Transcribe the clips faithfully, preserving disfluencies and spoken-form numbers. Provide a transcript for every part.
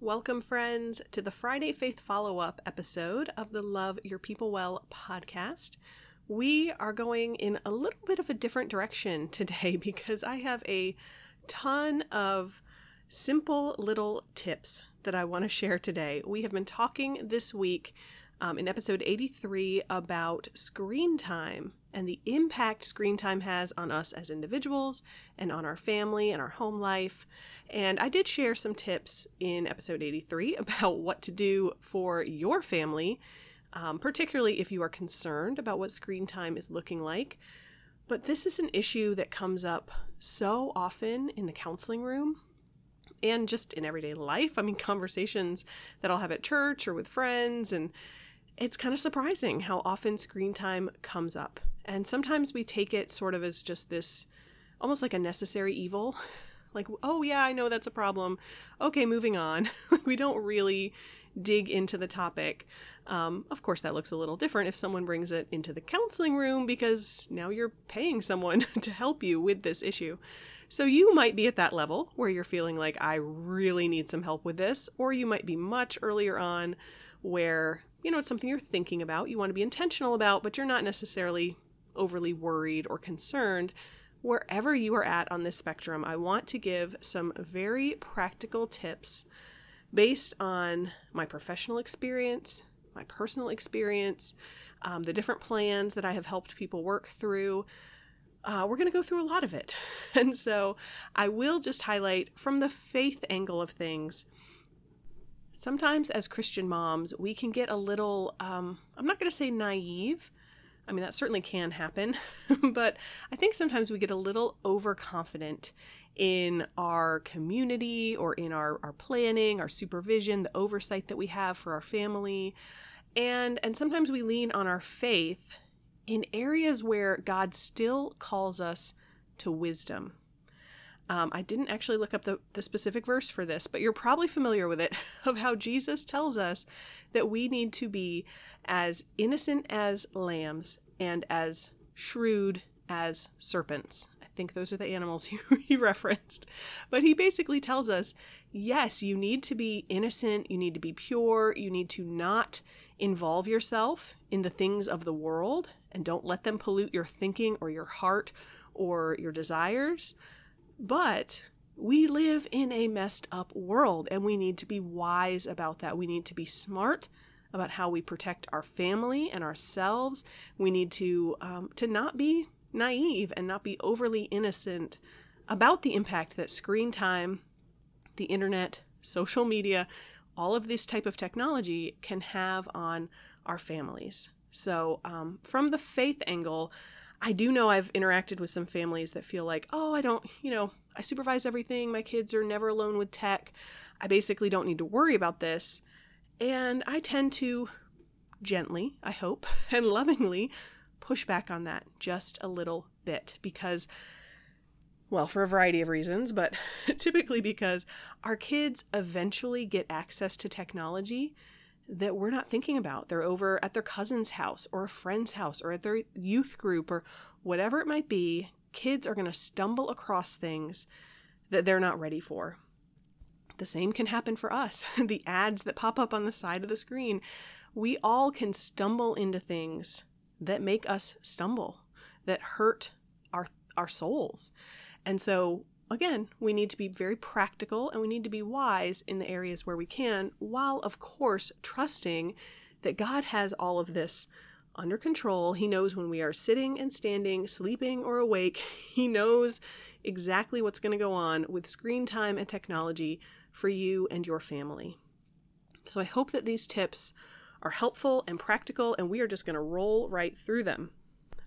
Welcome, friends, to the Friday Faith Follow-Up episode of the Love Your People Well podcast. We are going in a little bit of a different direction today because I have a ton of simple little tips that I want to share today. We have been talking this week um, in episode eighty-three about screen time and the impact screen time has on us as individuals and on our family and our home life. And I did share some tips in episode eighty-three about what to do for your family, um, particularly if you are concerned about what screen time is looking like. But this is an issue that comes up so often in the counseling room and just in everyday life. I mean, conversations that I'll have at church or with friends, and it's kind of surprising how often screen time comes up. And sometimes we take it sort of as just this, almost like a necessary evil, like, oh yeah, I know that's a problem. Okay, moving on. We don't really dig into the topic. Um, of course, that looks a little different if someone brings it into the counseling room, because now you're paying someone to help you with this issue. So you might be at that level where you're feeling like, I really need some help with this, or you might be much earlier on where, you know, it's something you're thinking about, you want to be intentional about, but you're not necessarily overly worried or concerned. Wherever you are at on this spectrum, I want to give some very practical tips based on my professional experience, my personal experience, um, the different plans that I have helped people work through. Uh, we're going to go through a lot of it. And so I will just highlight from the faith angle of things. Sometimes as Christian moms, we can get a little, um, I'm not going to say naive, I mean, that certainly can happen, but I think sometimes we get a little overconfident in our community or in our, our planning, our supervision, the oversight that we have for our family. And, and sometimes we lean on our faith in areas where God still calls us to wisdom. Um, I didn't actually look up the, the specific verse for this, but you're probably familiar with it, of how Jesus tells us that we need to be as innocent as lambs and as shrewd as serpents. I think those are the animals he, he referenced. But he basically tells us, yes, you need to be innocent, you need to be pure, you need to not involve yourself in the things of the world, and don't let them pollute your thinking or your heart or your desires. But we live in a messed up world, and we need to be wise about that. We need to be smart about how we protect our family and ourselves. We need to um, to not be naive and not be overly innocent about the impact that screen time, the internet, social media, all of this type of technology can have on our families. So um, from the faith angle, I do know I've interacted with some families that feel like, oh, I don't, you know, I supervise everything. My kids are never alone with tech. I basically don't need to worry about this. And I tend to gently, I hope, and lovingly push back on that just a little bit because, well, for a variety of reasons, but typically because our kids eventually get access to technology that we're not thinking about. They're over at their cousin's house or a friend's house or at their youth group or whatever it might be. Kids are going to stumble across things that they're not ready for. The same can happen for us. The ads that pop up on the side of the screen, we all can stumble into things that make us stumble, that hurt our our souls. And so again, we need to be very practical and we need to be wise in the areas where we can, while of course trusting that God has all of this under control. He knows when we are sitting and standing, sleeping or awake. He knows exactly what's going to go on with screen time and technology for you and your family. So I hope that these tips are helpful and practical, and we are just going to roll right through them.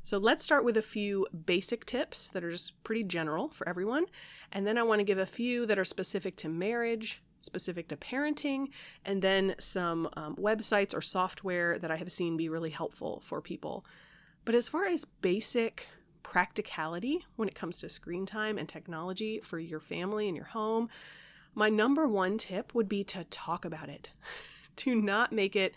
So let's start with a few basic tips that are just pretty general for everyone. And then I want to give a few that are specific to marriage, specific to parenting, and then some um, websites or software that I have seen be really helpful for people. But as far as basic practicality when it comes to screen time and technology for your family and your home, my number one tip would be to talk about it. Do not make it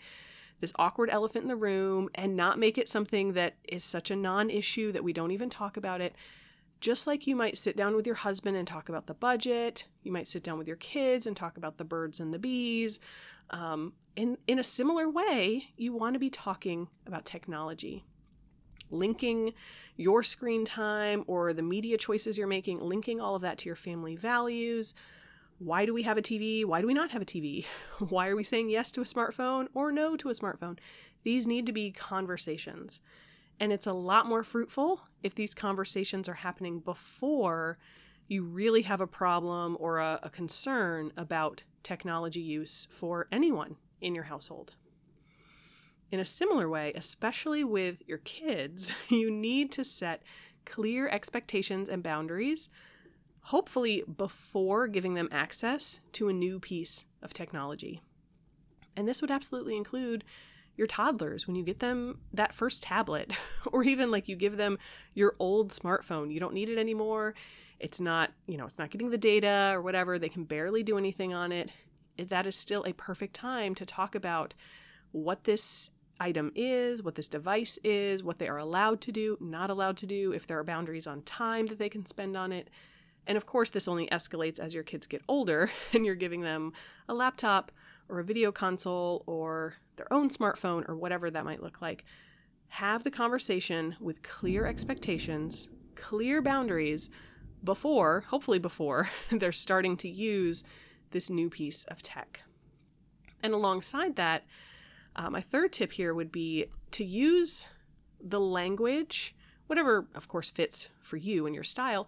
this awkward elephant in the room, and not make it something that is such a non-issue that we don't even talk about it. Just like you might sit down with your husband and talk about the budget, you might sit down with your kids and talk about the birds and the bees. Um, in, in a similar way, you want to be talking about technology. Linking your screen time or the media choices you're making, linking all of that to your family values. Why do we have a T V? Why do we not have a T V? Why are we saying yes to a smartphone or no to a smartphone? These need to be conversations. And it's a lot more fruitful if these conversations are happening before you really have a problem or a, a concern about technology use for anyone in your household. In a similar way, especially with your kids, you need to set clear expectations and boundaries, hopefully before giving them access to a new piece of technology. And this would absolutely include your toddlers when you get them that first tablet, or even like you give them your old smartphone. You don't need it anymore. It's not, you know, it's not getting the data or whatever. They can barely do anything on it. That is still a perfect time to talk about what this item is, what this device is, what they are allowed to do, not allowed to do, if there are boundaries on time that they can spend on it. And of course, this only escalates as your kids get older and you're giving them a laptop or a video console or their own smartphone or whatever that might look like. Have the conversation with clear expectations, clear boundaries before, hopefully before, they're starting to use this new piece of tech. And alongside that, Uh, my third tip here would be to use the language, whatever, of course, fits for you and your style,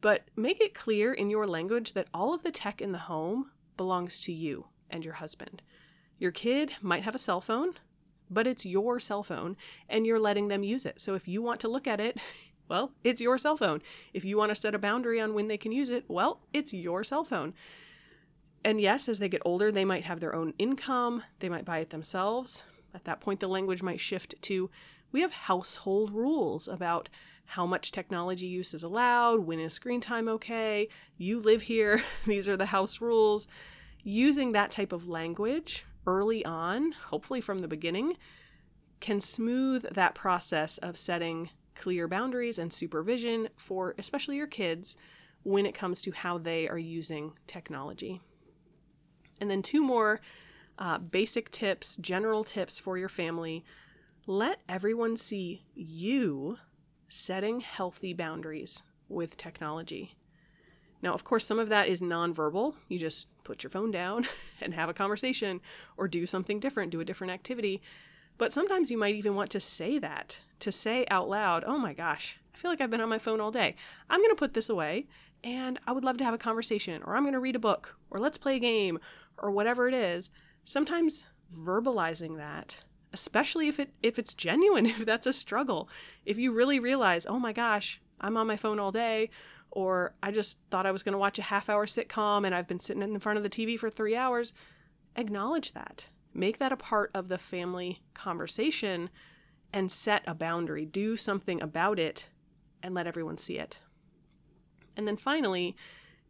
but make it clear in your language that all of the tech in the home belongs to you and your husband. Your kid might have a cell phone, but it's your cell phone and you're letting them use it. So if you want to look at it, well, it's your cell phone. If you want to set a boundary on when they can use it, well, it's your cell phone. And yes, as they get older, they might have their own income. They might buy it themselves. At that point, the language might shift to, we have household rules about how much technology use is allowed, when is screen time okay, you live here, these are the house rules. Using that type of language early on, hopefully from the beginning, can smooth that process of setting clear boundaries and supervision for especially your kids when it comes to how they are using technology. And then two more uh, basic tips, general tips for your family. Let everyone see you setting healthy boundaries with technology. Now, of course, some of that is nonverbal. You just put your phone down and have a conversation or do something different, do a different activity. But sometimes you might even want to say that, to say out loud, oh my gosh, I feel like I've been on my phone all day. I'm going to put this away. And I would love to have a conversation, or I'm going to read a book, or let's play a game, or whatever it is. Sometimes verbalizing that, especially if it if it's genuine, if that's a struggle, if you really realize, oh my gosh, I'm on my phone all day, or I just thought I was going to watch a half hour sitcom and I've been sitting in front of the T V for three hours, acknowledge that. Make that a part of the family conversation and set a boundary. Do something about it and let everyone see it. And then finally,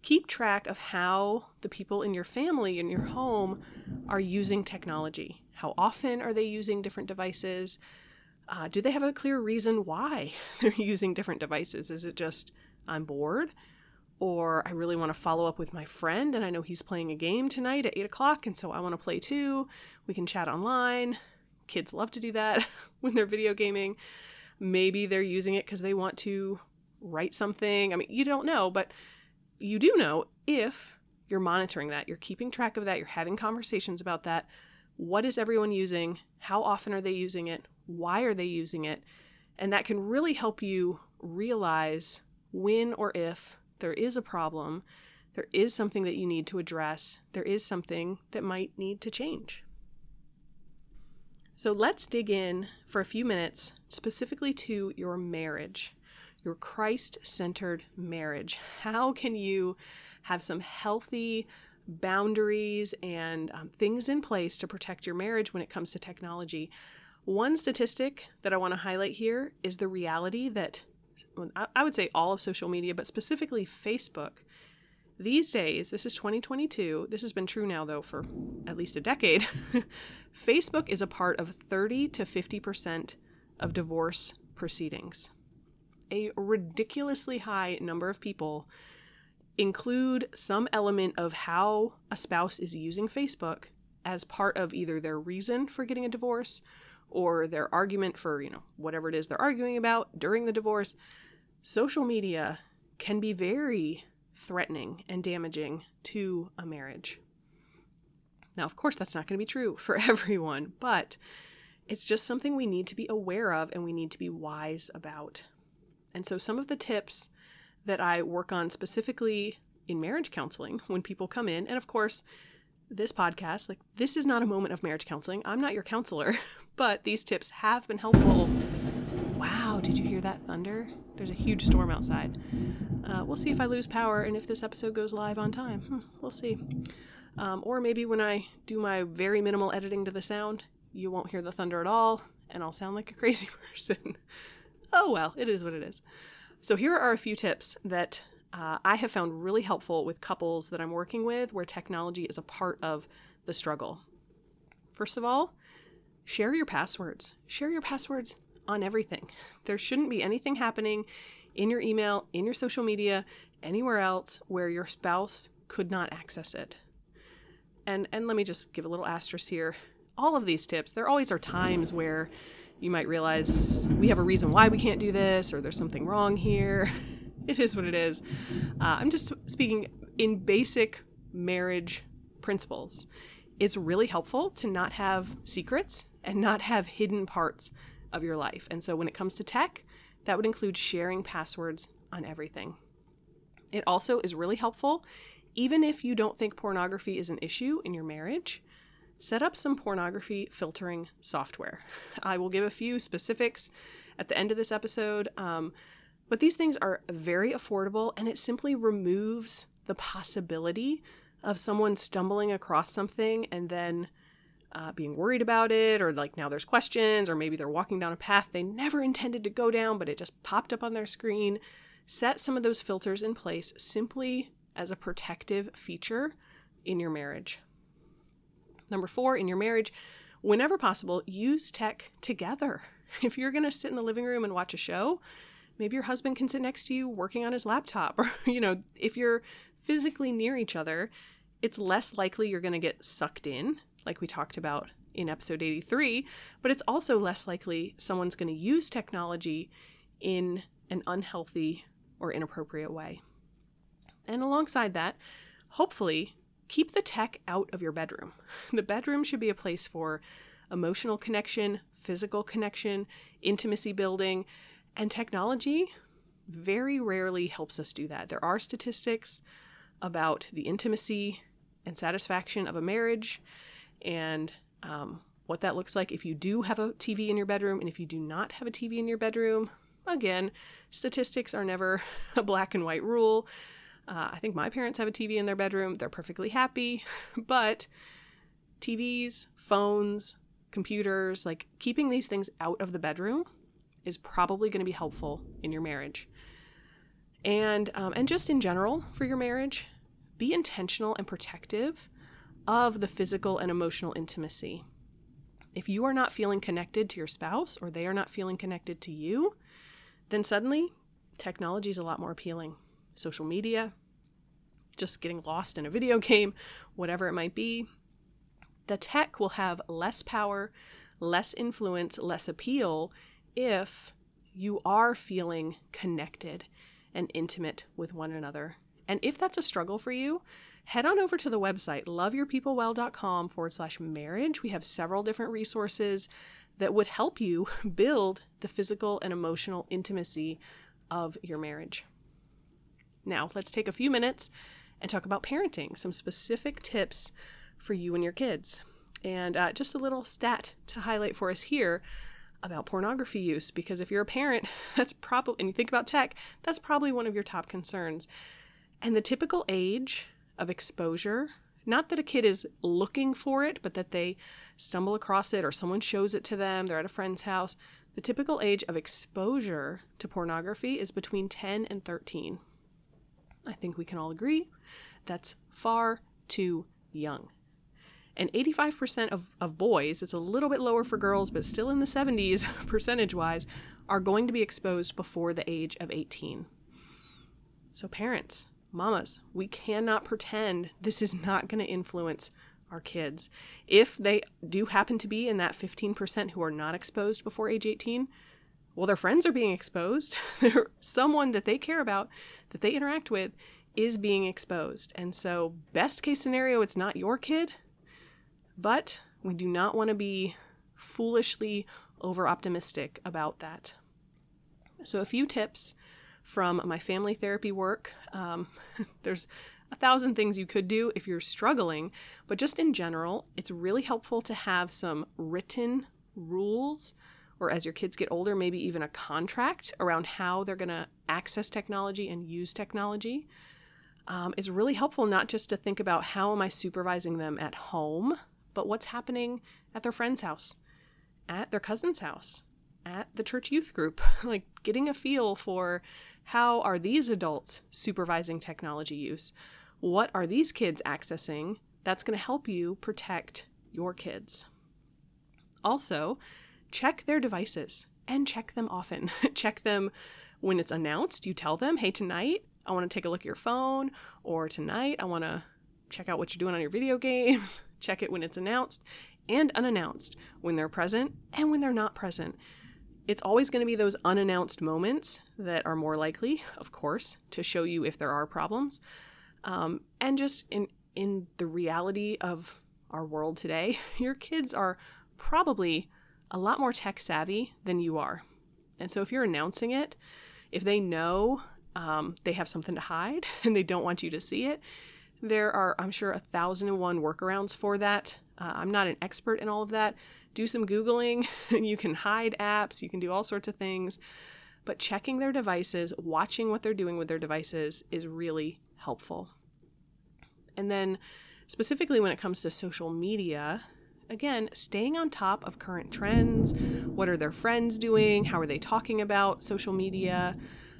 keep track of how the people in your family, in your home, are using technology. How often are they using different devices? Uh, do they have a clear reason why they're using different devices? Is it just, I'm bored? Or I really want to follow up with my friend and I know he's playing a game tonight at eight o'clock and so I want to play too. We can chat online. Kids love to do that when they're video gaming. Maybe they're using it because they want to write something. I mean, you don't know, but you do know if you're monitoring that, you're keeping track of that, you're having conversations about that. What is everyone using? How often are they using it? Why are they using it? And that can really help you realize when or if there is a problem, there is something that you need to address, there is something that might need to change. So let's dig in for a few minutes specifically to your marriage. Your Christ-centered marriage. How can you have some healthy boundaries and um, things in place to protect your marriage when it comes to technology. One statistic that I want to highlight here is the reality that, well, I would say all of social media, but specifically Facebook, these days, this is twenty twenty-two, this has been true now though for at least a decade, Facebook is a part of thirty to fifty percent of divorce proceedings. A ridiculously high number of people include some element of how a spouse is using Facebook as part of either their reason for getting a divorce or their argument for, you know, whatever it is they're arguing about during the divorce. Social media can be very threatening and damaging to a marriage. Now, of course, that's not going to be true for everyone, but it's just something we need to be aware of and we need to be wise about. And so some of the tips that I work on specifically in marriage counseling when people come in, and of course, this podcast, like this is not a moment of marriage counseling. I'm not your counselor, but these tips have been helpful. Wow, did you hear that thunder? There's a huge storm outside. Uh, we'll see if I lose power and if this episode goes live on time. Hmm, we'll see. Um, or maybe when I do my very minimal editing to the sound, you won't hear the thunder at all, and I'll sound like a crazy person. Oh well, it is what it is. So here are a few tips that Uh, I have found really helpful with couples that I'm working with where technology is a part of the struggle. First of all, share your passwords. Share your passwords on everything. There shouldn't be anything happening in your email, in your social media, anywhere else where your spouse could not access it. And, and let me just give a little asterisk here. All of these tips, there always are times where you might realize we have a reason why we can't do this or there's something wrong here. It is what it is. Uh, I'm just speaking in basic marriage principles. It's really helpful to not have secrets and not have hidden parts of your life. And so when it comes to tech, that would include sharing passwords on everything. It also is really helpful, even if you don't think pornography is an issue in your marriage, set up some pornography filtering software. I will give a few specifics at the end of this episode. Um... But these things are very affordable, and it simply removes the possibility of someone stumbling across something and then uh, being worried about it, or like now there's questions, or maybe they're walking down a path they never intended to go down, but it just popped up on their screen. Set some of those filters in place simply as a protective feature in your marriage. Number four, in your marriage, whenever possible, use tech together. If you're going to sit in the living room and watch a show, maybe your husband can sit next to you working on his laptop, or, you know, if you're physically near each other, it's less likely you're going to get sucked in, like we talked about in episode eighty-three, but it's also less likely someone's going to use technology in an unhealthy or inappropriate way. And alongside that, hopefully, keep the tech out of your bedroom. The bedroom should be a place for emotional connection, physical connection, intimacy building. And technology very rarely helps us do that. There are statistics about the intimacy and satisfaction of a marriage and um, what that looks like if you do have a T V in your bedroom and if you do not have a T V in your bedroom. Again, statistics are never a black and white rule. Uh, I think my parents have a T V in their bedroom. They're perfectly happy. But T Vs, phones, computers, like keeping these things out of the bedroom is probably going to be helpful in your marriage. And um, and just in general for your marriage, be intentional and protective of the physical and emotional intimacy. If you are not feeling connected to your spouse or they are not feeling connected to you, then suddenly technology is a lot more appealing. Social media, just getting lost in a video game, whatever it might be, the tech will have less power, less influence, less appeal if you are feeling connected and intimate with one another. And if that's a struggle for you, head on over to the website, loveyourpeoplewell.com forward slash marriage. We have several different resources that would help you build the physical and emotional intimacy of your marriage. Now, let's take a few minutes and talk about parenting, some specific tips for you and your kids. And uh, just a little stat to highlight for us here about pornography use, because if you're a parent, that's probably, and you think about tech, that's probably one of your top concerns. And the typical age of exposure Not that a kid is looking for it, but that they stumble across it or someone shows it to them, they're at a friend's house. The typical age of exposure to pornography is between ten and thirteen. I think we can all agree that's far too young. And eighty-five percent of, of boys, it's a little bit lower for girls, but still in the seventies percentage-wise, are going to be exposed before the age of eighteen. So parents, mamas, we cannot pretend this is not going to influence our kids. If they do happen to be in that fifteen percent who are not exposed before age eighteen, well, their friends are being exposed. Someone that they care about, that they interact with, is being exposed. And so best case scenario, it's not your kid. But we do not want to be foolishly over-optimistic about that. So a few tips from my family therapy work. Um, there's a thousand things you could do if you're struggling, but just in general, it's really helpful to have some written rules, or as your kids get older, maybe even a contract around how they're going to access technology and use technology. Um, it's really helpful not just to think about how am I supervising them at home, but what's happening at their friend's house, at their cousin's house, at the church youth group, like getting a feel for how are these adults supervising technology use? What are these kids accessing? That's going to help you protect your kids. Also, check their devices and check them often. Check them when it's announced. You tell them, hey, tonight I want to take a look at your phone, or tonight I want to check out what you're doing on your video games. Check it when it's announced and unannounced, when they're present and when they're not present. It's always going to be those unannounced moments that are more likely, of course, to show you if there are problems. Um, and just in, in the reality of our world today, your kids are probably a lot more tech savvy than you are. And so if you're announcing it, if they know Um, they have something to hide and they don't want you to see it, there are, I'm sure, a thousand and one workarounds for that. Uh, I'm not an expert in all of that. Do some Googling. You can hide apps. You can do all sorts of things. But checking their devices, watching what they're doing with their devices is really helpful. And then specifically when it comes to social media, again, staying on top of current trends. What are their friends doing? How are they talking about social media?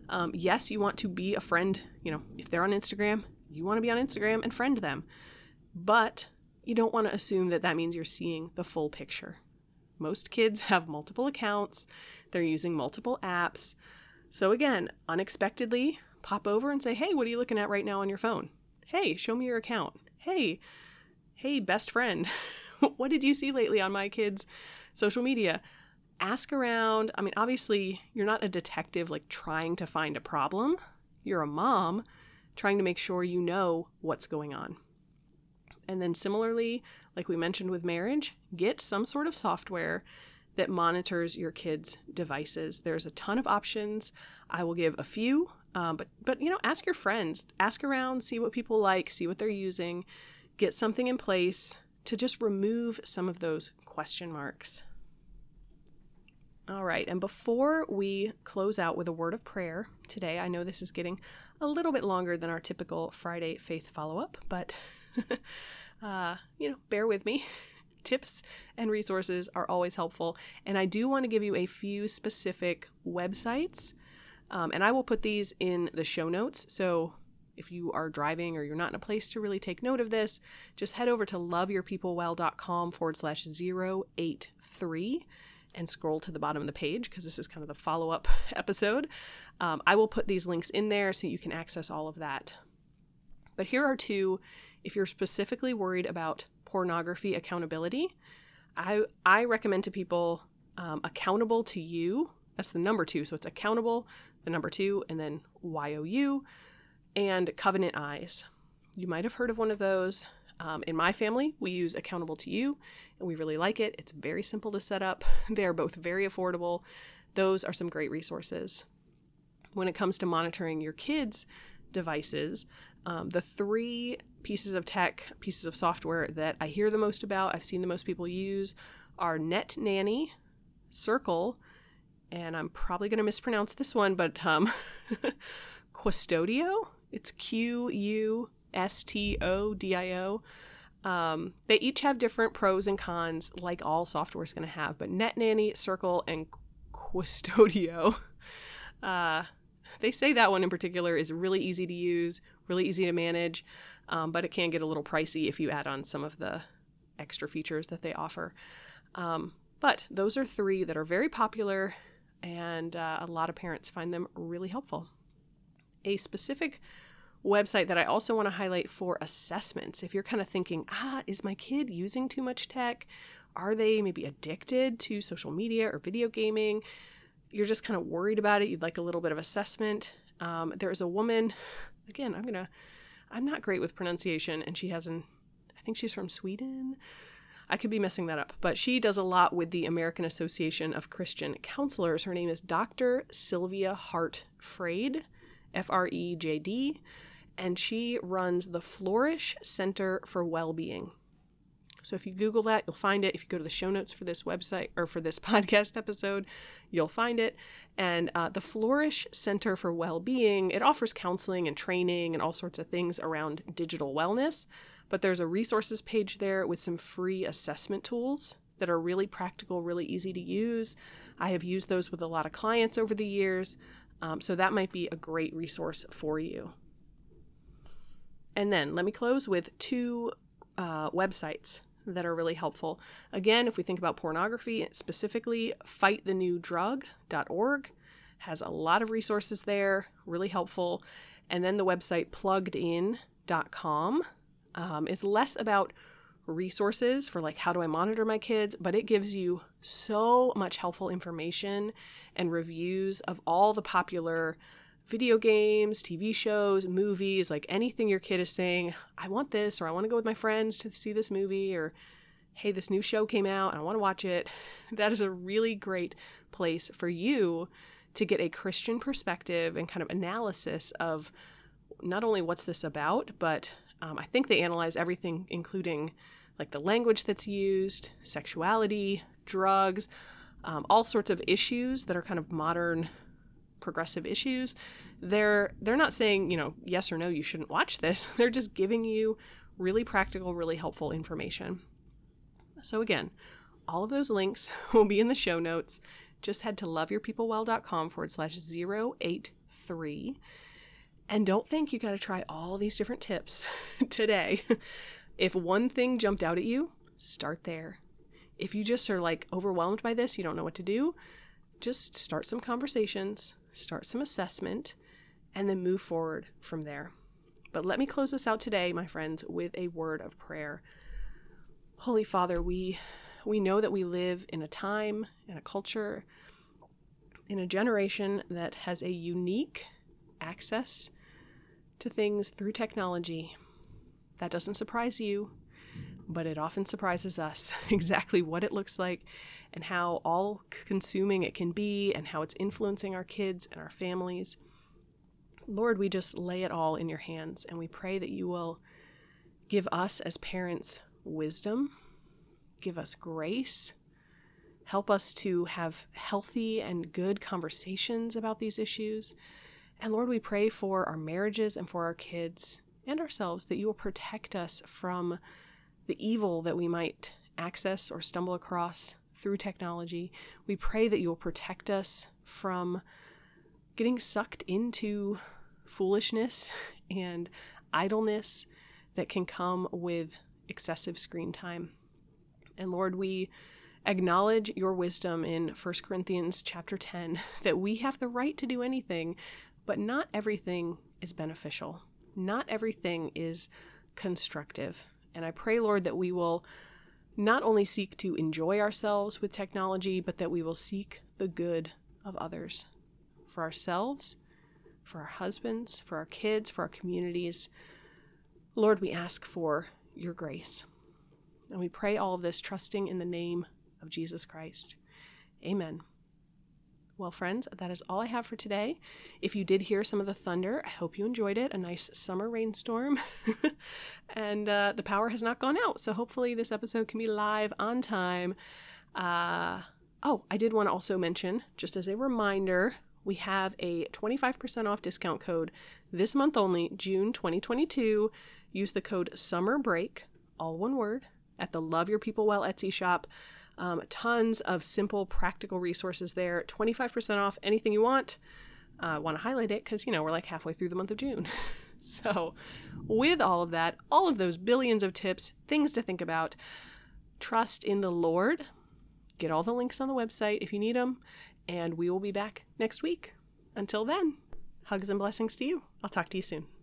Um, yes, you want to be a friend. You know, if they're on Instagram, you want to be on Instagram and friend them. But you don't want to assume that that means you're seeing the full picture. Most kids have multiple accounts. They're using multiple apps. So again, unexpectedly, pop over and say, hey, what are you looking at right now on your phone? Hey, show me your account. Hey, hey, best friend. What did you see lately on my kids' social media? Ask around. I mean, obviously, you're not a detective like trying to find a problem. You're a mom trying to make sure you know what's going on. And then similarly, like we mentioned with marriage, get some sort of software that monitors your kids' devices. There's a ton of options. I will give a few, um, but, but, you know, ask your friends, ask around, see what people like, see what they're using, get something in place to just remove some of those question marks. All right, and before we close out with a word of prayer today, I know this is getting a little bit longer than our typical Friday faith follow-up, but, uh, you know, bear with me. Tips and resources are always helpful, and I do want to give you a few specific websites, um, and I will put these in the show notes, so if you are driving or you're not in a place to really take note of this, just head over to loveyourpeoplewell.com forward slash 083. And scroll to the bottom of the page because this is kind of the follow-up episode. Um, I will put these links in there so you can access all of that. But here are two, if you're specifically worried about pornography accountability, I I recommend to people um, Accountable to You. That's the number two. So it's Accountable, the number two, and then Y O U, and Covenant Eyes. You might have heard of one of those. Um, in my family, we use Accountable to You, and we really like it. It's very simple to set up. They are both very affordable. Those are some great resources. When it comes to monitoring your kids' devices, um, the three pieces of tech, pieces of software that I hear the most about, I've seen the most people use, are NetNanny, Circle, and I'm probably going to mispronounce this one, but um, Qustodio. It's Q U S T O D I O. Um, they each have different pros and cons, like all software is going to have, but NetNanny, Circle, and Qustodio, uh, they say that one in particular is really easy to use, really easy to manage, um, but it can get a little pricey if you add on some of the extra features that they offer. Um, but those are three that are very popular, and uh, a lot of parents find them really helpful. A specific website that I also want to highlight for assessments. If you're kind of thinking, ah, is my kid using too much tech? Are they maybe addicted to social media or video gaming? You're just kind of worried about it. You'd like a little bit of assessment. Um, there is a woman, again, I'm going to, I'm not great with pronunciation, and she has an, I think she's from Sweden. I could be messing that up, but she does a lot with the American Association of Christian Counselors. Her name is Doctor Sylvia Hart Freydt, F R E J D, and she runs the Flourish Center for Well-Being. So if you Google that, you'll find it. If you go to the show notes for this website or for this podcast episode, you'll find it. And uh, the Flourish Center for Well-Being, it offers counseling and training and all sorts of things around digital wellness. But there's a resources page there with some free assessment tools that are really practical, really easy to use. I have used those with a lot of clients over the years. Um, so that might be a great resource for you. And then let me close with two uh, websites that are really helpful. Again, if we think about pornography specifically, fight the new drug dot org has a lot of resources there, really helpful. And then the website plugged in dot com. Um, it's less about resources for like, how do I monitor my kids? But it gives you so much helpful information and reviews of all the popular video games, T V shows, movies, like anything your kid is saying, I want this, or I want to go with my friends to see this movie, or hey, this new show came out and I want to watch it. That is a really great place for you to get a Christian perspective and kind of analysis of not only what's this about, but um, I think they analyze everything, including like the language that's used, sexuality, drugs, um, all sorts of issues that are kind of modern progressive issues. They're they're not saying, you know, yes or no, you shouldn't watch this. They're just giving you really practical, really helpful information. So again, all of those links will be in the show notes. Just head to loveyourpeoplewell.com forward slash 083. And don't think you got to try all these different tips today. If one thing jumped out at you, start there. If you just are like overwhelmed by this, you don't know what to do, just start some conversations, start some assessment, and then move forward from there. But let me close this out today, my friends, with a word of prayer. Holy Father, we we know that we live in a time, in a culture, in a generation that has a unique access to things through technology. That doesn't surprise you, but it often surprises us exactly what it looks like and how all-consuming it can be and how it's influencing our kids and our families. Lord, we just lay it all in your hands, and we pray that you will give us as parents wisdom, give us grace, help us to have healthy and good conversations about these issues. And Lord, we pray for our marriages and for our kids and ourselves that you will protect us from the evil that we might access or stumble across through technology. We pray that you will protect us from getting sucked into foolishness and idleness that can come with excessive screen time. And Lord, we acknowledge your wisdom in First Corinthians chapter ten, that we have the right to do anything, but not everything is beneficial. Not everything is constructive. And I pray, Lord, that we will not only seek to enjoy ourselves with technology, but that we will seek the good of others, for ourselves, for our husbands, for our kids, for our communities. Lord, we ask for your grace. And we pray all of this trusting in the name of Jesus Christ. Amen. Well, friends, that is all I have for today. If you did hear some of the thunder, I hope you enjoyed it. A nice summer rainstorm. And uh, the power has not gone out, so hopefully this episode can be live on time. Uh, oh, I did want to also mention, just as a reminder, we have a twenty-five percent off discount code this month only, June twenty twenty-two. Use the code SUMMERBREAK, all one word, at the Love Your People Well Etsy shop. Um, tons of simple, practical resources there. twenty-five percent off anything you want. I uh, want to highlight it because, you know, we're like halfway through the month of June. So with all of that, all of those billions of tips, things to think about, trust in the Lord. Get all the links on the website if you need them. And we will be back next week. Until then, hugs and blessings to you. I'll talk to you soon.